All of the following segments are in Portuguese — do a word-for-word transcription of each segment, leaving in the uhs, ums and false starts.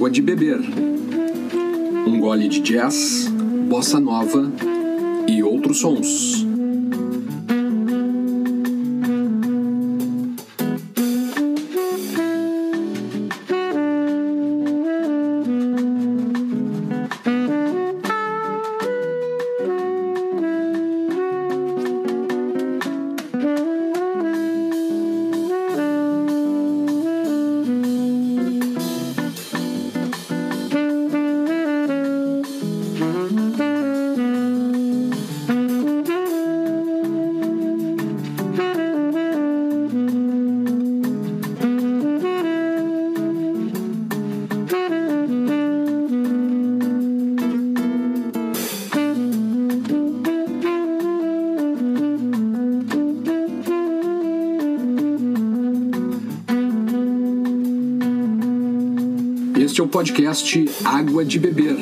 Água de Beber, um gole de jazz, bossa nova e outros sons. Este é o podcast Água de Beber,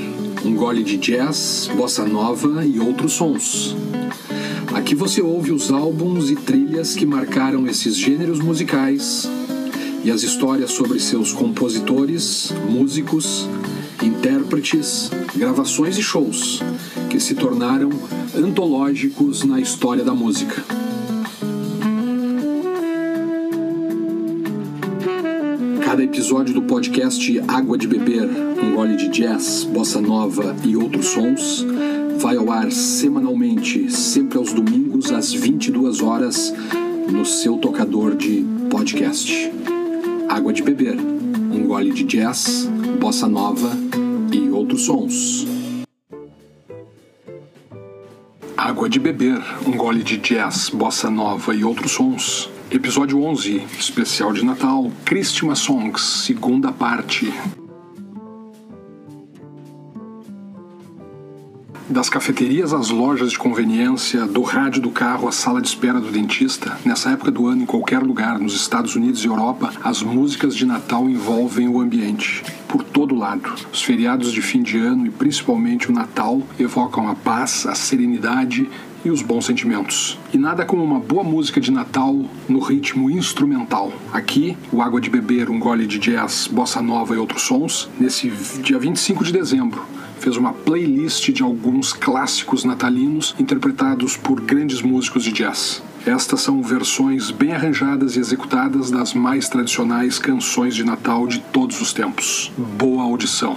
um gole de jazz, bossa nova e outros sons. Aqui você ouve os álbuns e trilhas que marcaram esses gêneros musicais e as histórias sobre seus compositores, músicos, intérpretes, gravações e shows que se tornaram antológicos na história da música. Cada episódio do podcast Água de Beber, um gole de jazz, bossa nova e outros sons, vai ao ar semanalmente, sempre aos domingos, às vinte e duas horas, no seu tocador de podcast. Água de Beber, um gole de jazz, bossa nova e outros sons. Água de Beber, um gole de jazz, bossa nova e outros sons. Episódio onze, especial de Natal, Christmas Songs, segunda parte. Das cafeterias às lojas de conveniência, do rádio do carro à sala de espera do dentista, nessa época do ano, em qualquer lugar, nos Estados Unidos e Europa, as músicas de Natal envolvem o ambiente, por todo lado. Os feriados de fim de ano e principalmente o Natal evocam a paz, a serenidade e os bons sentimentos. E nada como uma boa música de Natal no ritmo instrumental. Aqui, o Água de Beber, um gole de jazz, bossa nova e outros sons, nesse dia vinte e cinco de dezembro, fez uma playlist de alguns clássicos natalinos interpretados por grandes músicos de jazz. Estas são versões bem arranjadas e executadas das mais tradicionais canções de Natal de todos os tempos. Boa audição!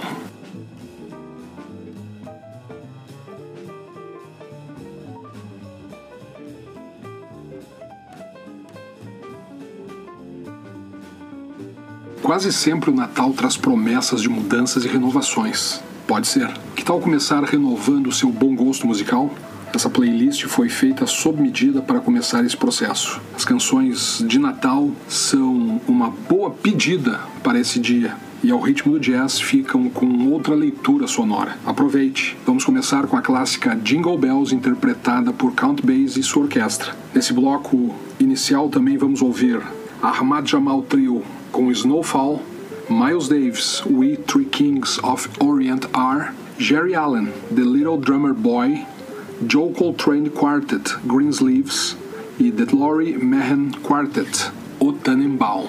Quase sempre o Natal traz promessas de mudanças e renovações. Pode ser. Que tal começar renovando o seu bom gosto musical? Essa playlist foi feita sob medida para começar esse processo. As canções de Natal são uma boa pedida para esse dia e ao ritmo do jazz ficam com outra leitura sonora. Aproveite! Vamos começar com a clássica Jingle Bells, interpretada por Count Basie e sua orquestra. Nesse bloco inicial também vamos ouvir Ahmad Jamal Trio com Snowfall, Miles Davis, We Three Kings of Orient Are, Jerry Allen, The Little Drummer Boy, Joe Coltrane Quartet, Greensleeves e The Laurie Mahan Quartet, O Tannenbaum.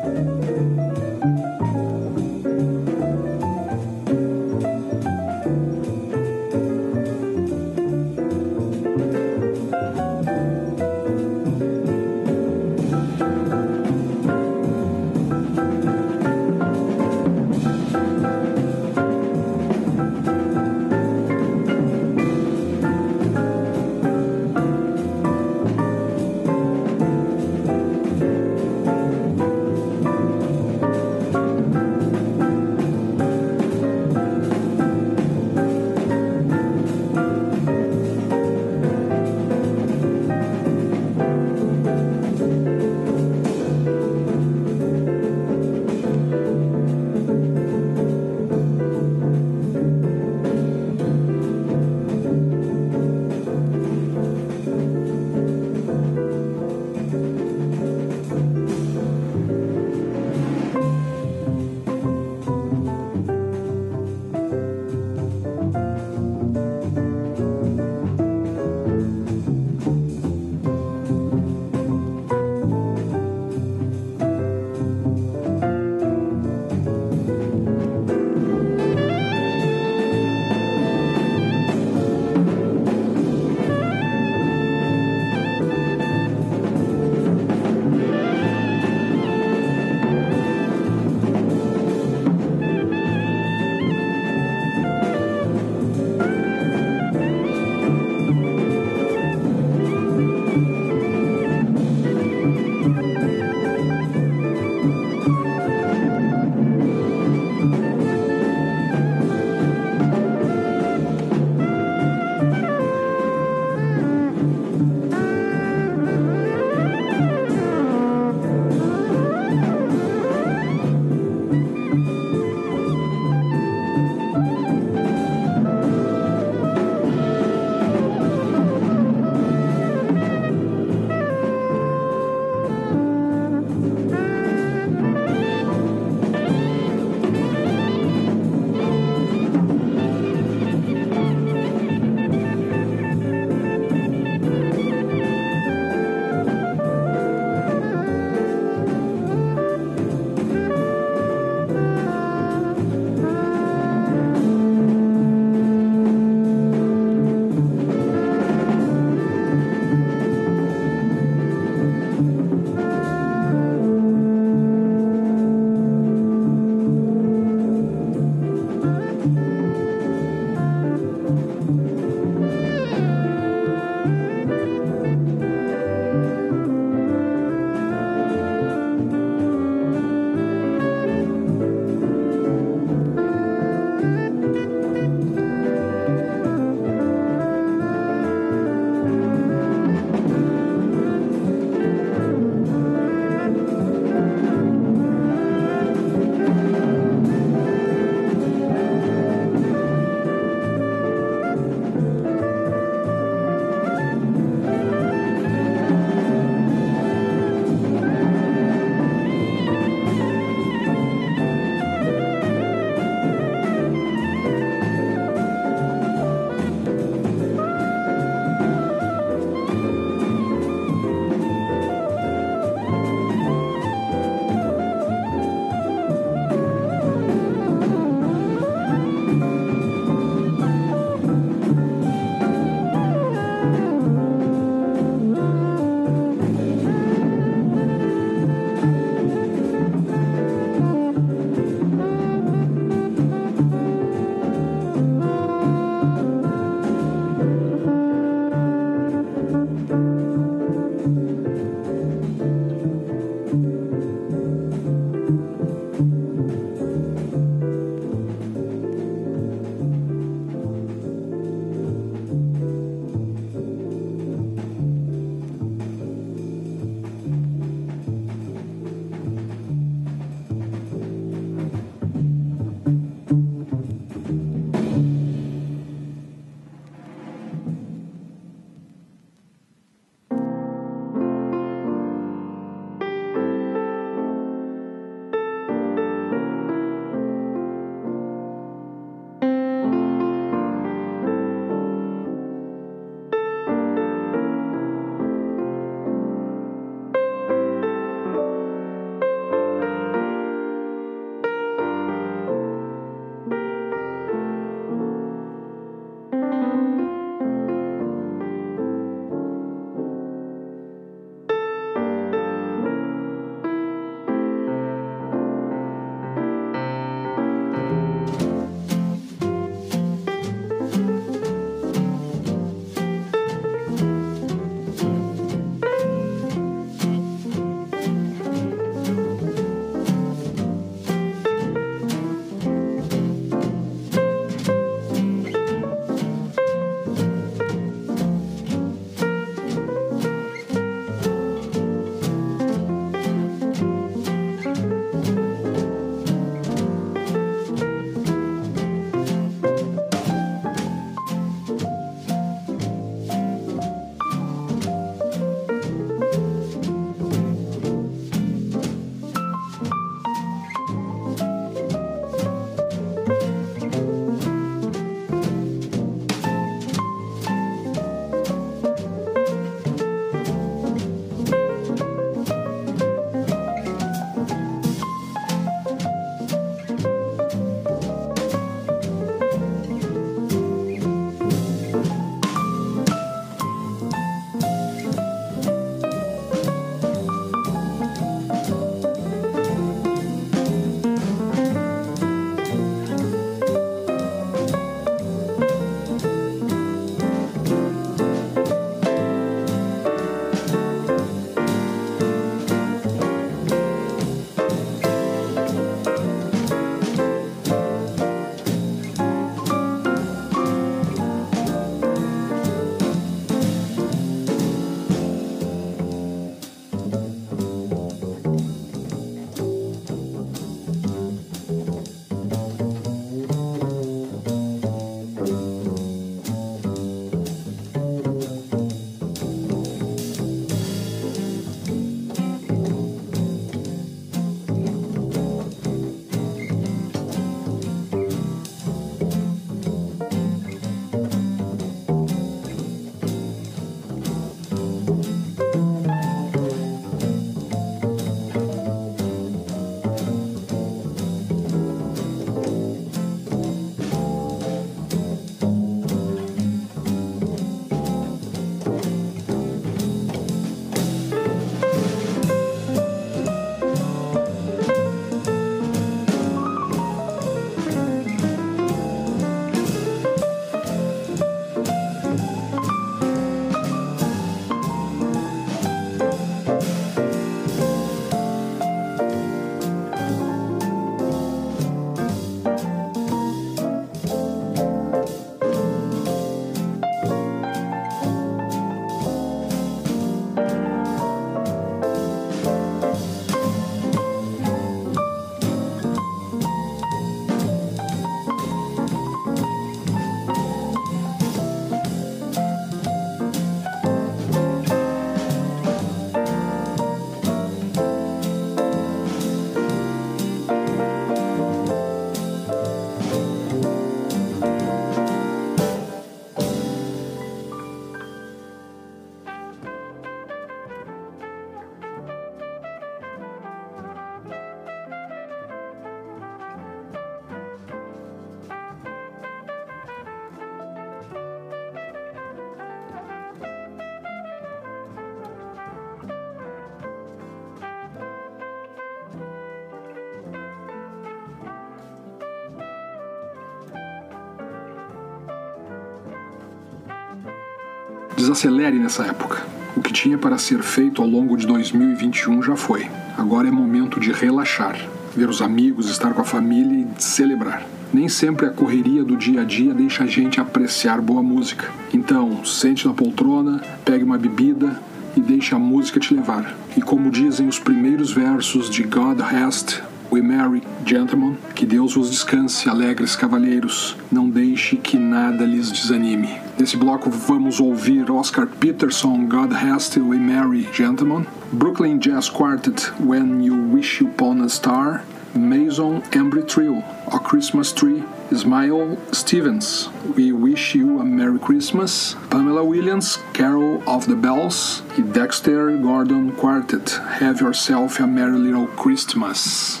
desacelere nessa época. O que tinha para ser feito ao longo de dois mil e vinte e um já foi. Agora é momento de relaxar, ver os amigos, estar com a família e celebrar. Nem sempre a correria do dia a dia deixa a gente apreciar boa música. Então, sente na poltrona, pegue uma bebida e deixe a música te levar. E como dizem os primeiros versos de God Rest We Merry Gentlemen, que Deus vos descanse, alegres cavalheiros, não deixe que nada lhes desanime. Nesse bloco vamos ouvir Oscar Peterson, God Rest We Merry Gentlemen, Brooklyn Jazz Quartet, When You Wish Upon a Star, Mason Embry Trio, A Christmas Tree, Smile Stevens, We Wish You a Merry Christmas, Pamela Williams, Carol of the Bells e Dexter Gordon Quartet, Have Yourself a Merry Little Christmas.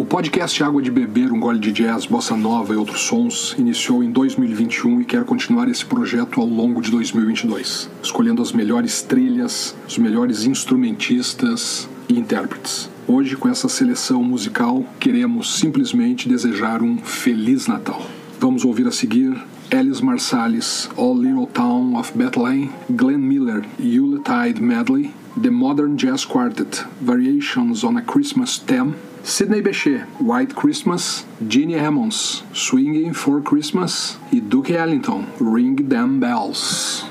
O podcast Água de Beber, um gole de jazz, bossa nova e outros sons iniciou em dois mil e vinte e um e quer continuar esse projeto ao longo de dois mil e vinte e dois, escolhendo as melhores trilhas, os melhores instrumentistas e intérpretes. Hoje, com essa seleção musical, queremos simplesmente desejar um Feliz Natal. Vamos ouvir a seguir Ellis Marsalis, All Little Town of Bethlehem, Glenn Miller, Yuletide Medley, The Modern Jazz Quartet, Variations on a Christmas Theme, Sidney Bechet, White Christmas, Ginny Hammonds, Swinging for Christmas e Duke Ellington, Ring Them Bells.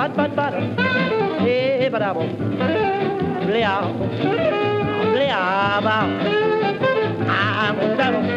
bat bat bat, e bravo, bleau, bleava, amundado.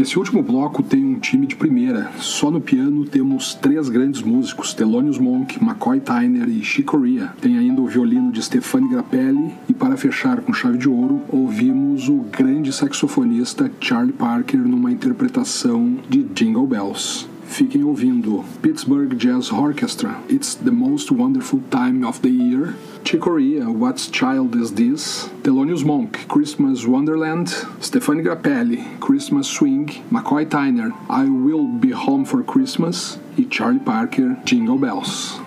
Esse último bloco tem um time de primeira. Só no piano temos três grandes músicos, Thelonious Monk, McCoy Tyner e Chick Corea. Tem ainda o violino de Stefani Grappelli e, para fechar com chave de ouro, ouvimos o grande saxofonista Charlie Parker numa interpretação de Jingle Bells. Fiquem ouvindo Pittsburgh Jazz Orchestra, It's the Most Wonderful Time of the Year, Chick Corea, What's Child Is This, Thelonious Monk, Christmas Wonderland, Stefani Grappelli, Christmas Swing, McCoy Tyner, I Will Be Home for Christmas e Charlie Parker, Jingle Bells.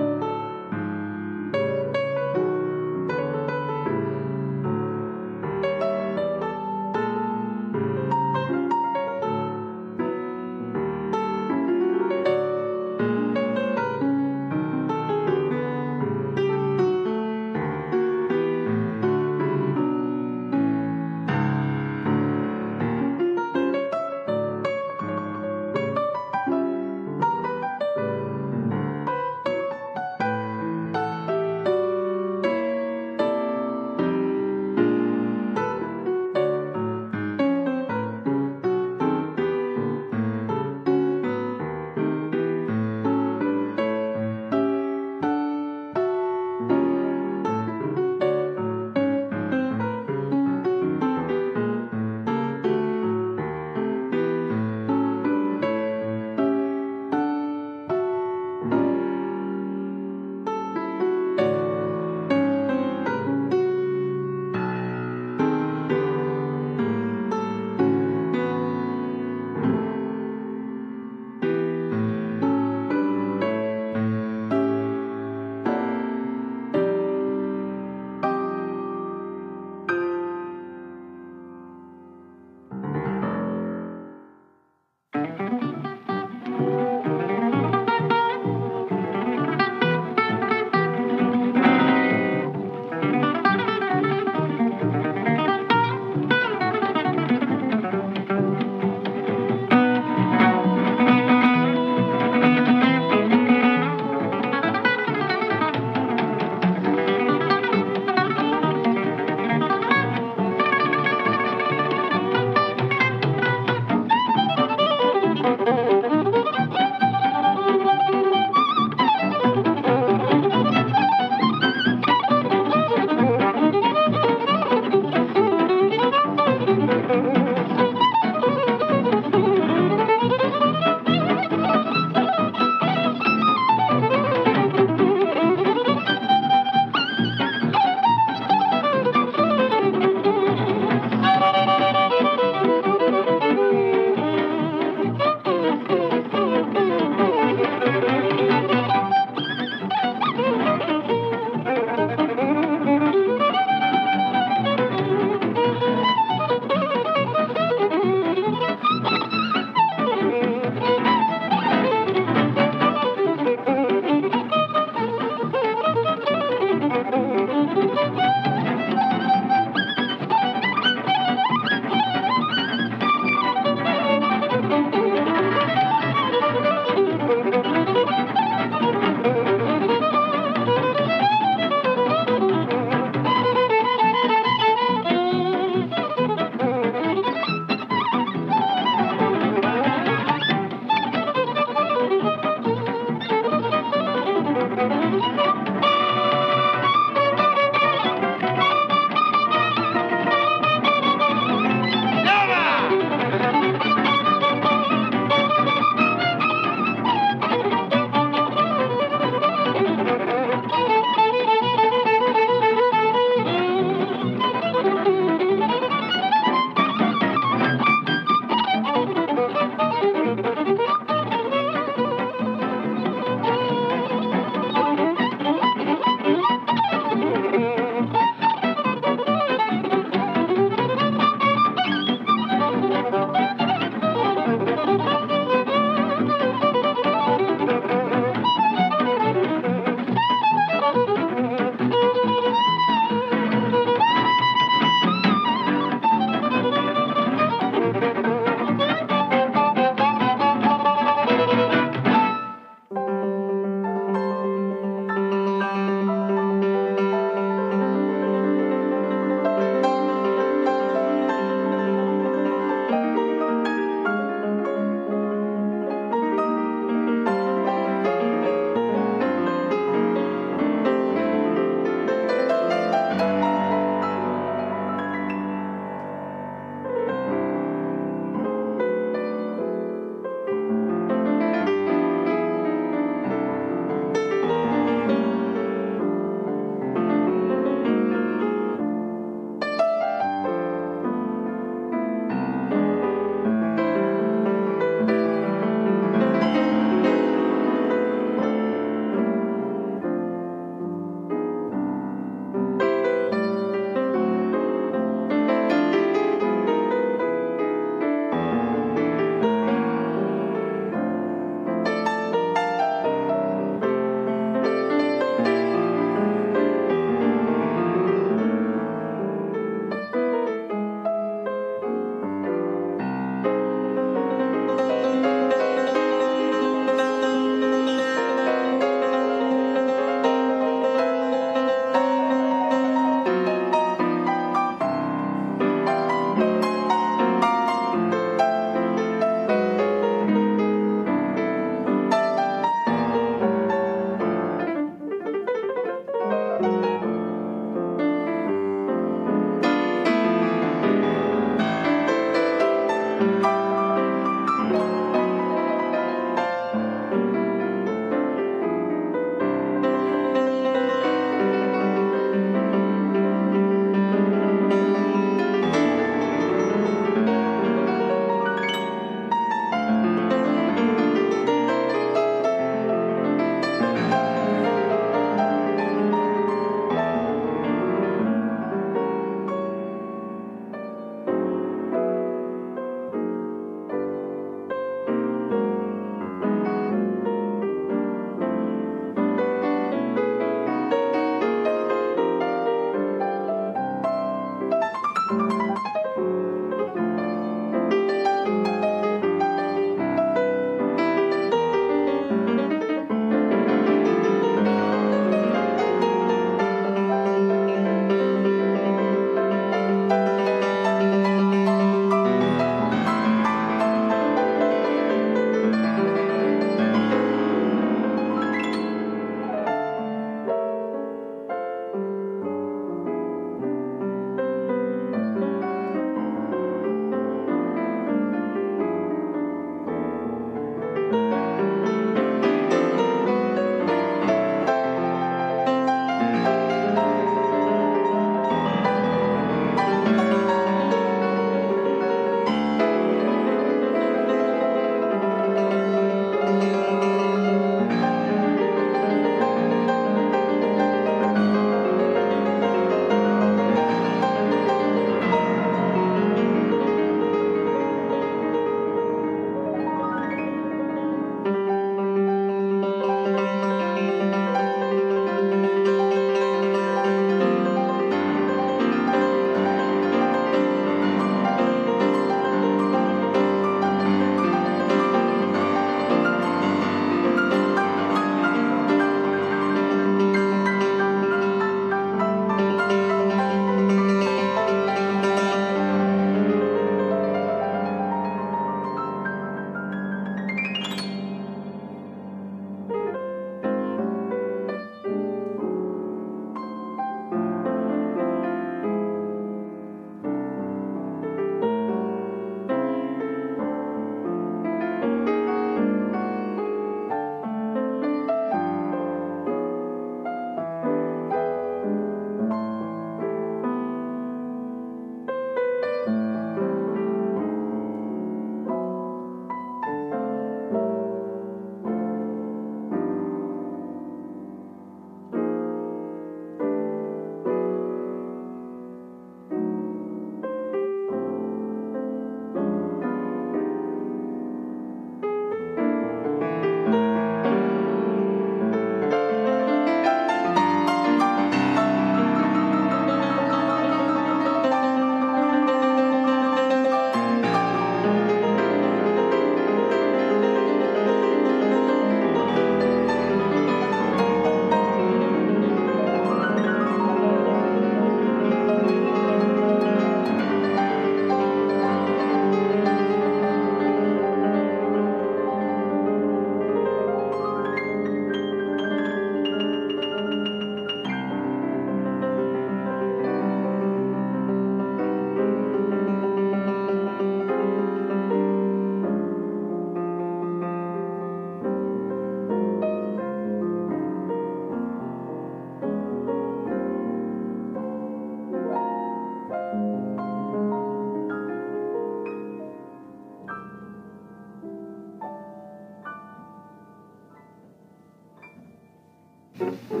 Thank you.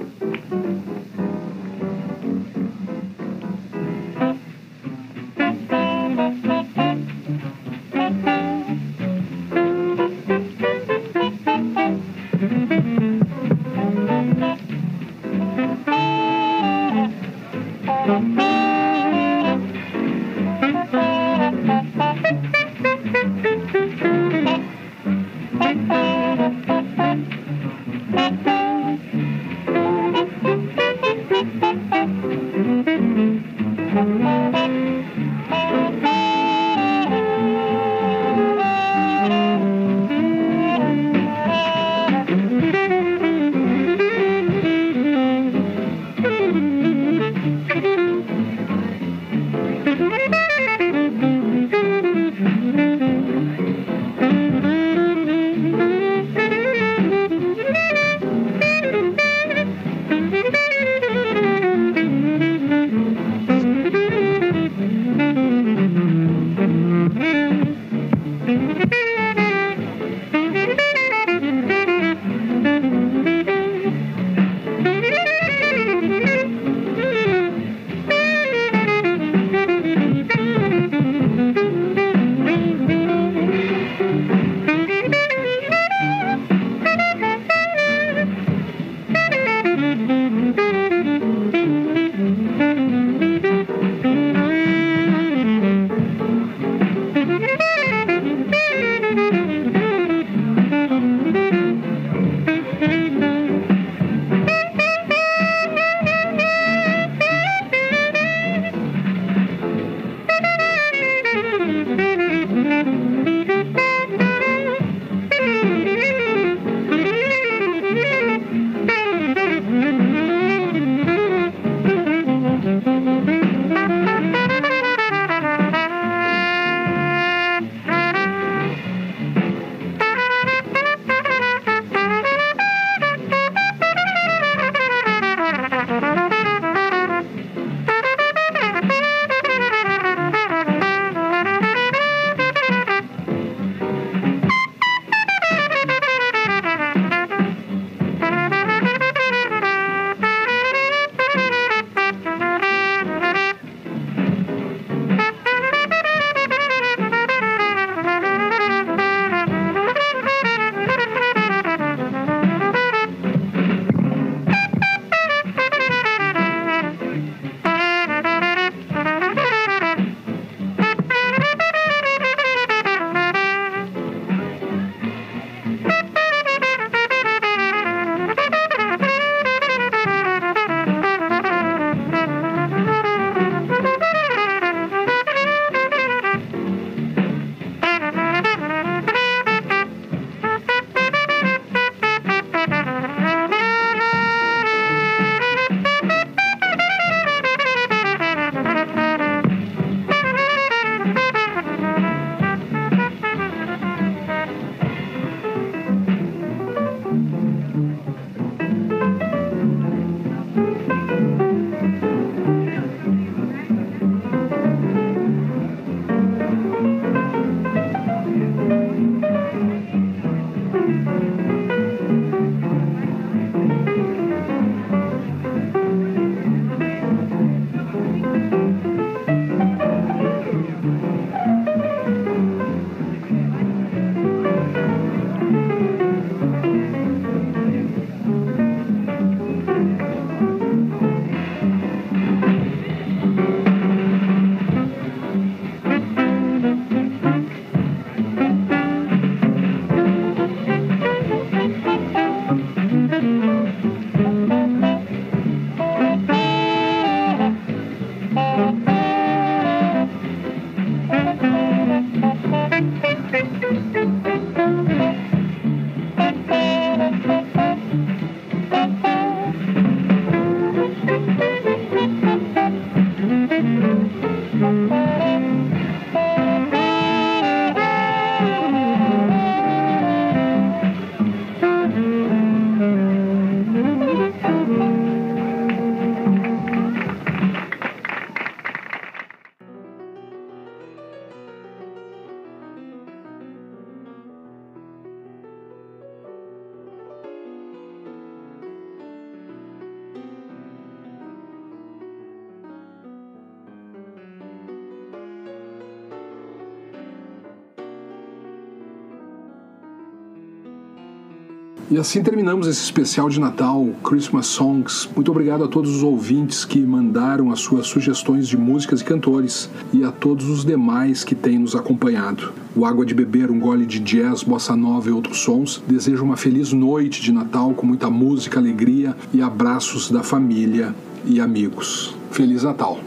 E assim terminamos esse especial de Natal, Christmas Songs. Muito obrigado a todos os ouvintes que mandaram as suas sugestões de músicas e cantores, e a todos os demais que têm nos acompanhado. O Água de Beber, um gole de jazz, bossa nova e outros sons, desejo uma feliz noite de Natal, com muita música, alegria e abraços da família e amigos. Feliz Natal!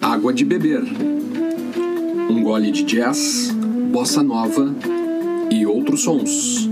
Água de Beber, um gole de jazz, bossa nova e outros sons.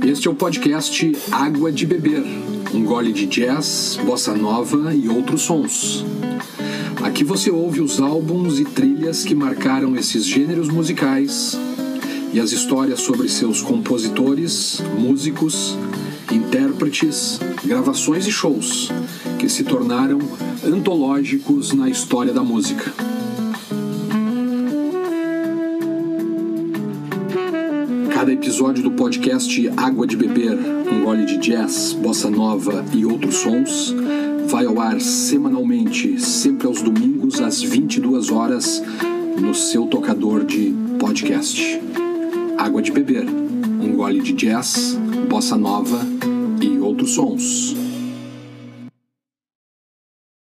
Este é o podcast Água de Beber, um gole de jazz, bossa nova e outros sons. Aqui você ouve os álbuns e trilhas que marcaram esses gêneros musicais e as histórias sobre seus compositores, músicos, intérpretes, gravações e shows que se tornaram antológicos na história da música. Cada episódio do podcast Água de Beber, um gole de jazz, bossa nova e outros sons, vai ao ar semanalmente, sempre aos domingos, às vinte e duas horas, no seu tocador de podcast. Água de Beber, um gole de jazz, bossa nova e outros sons.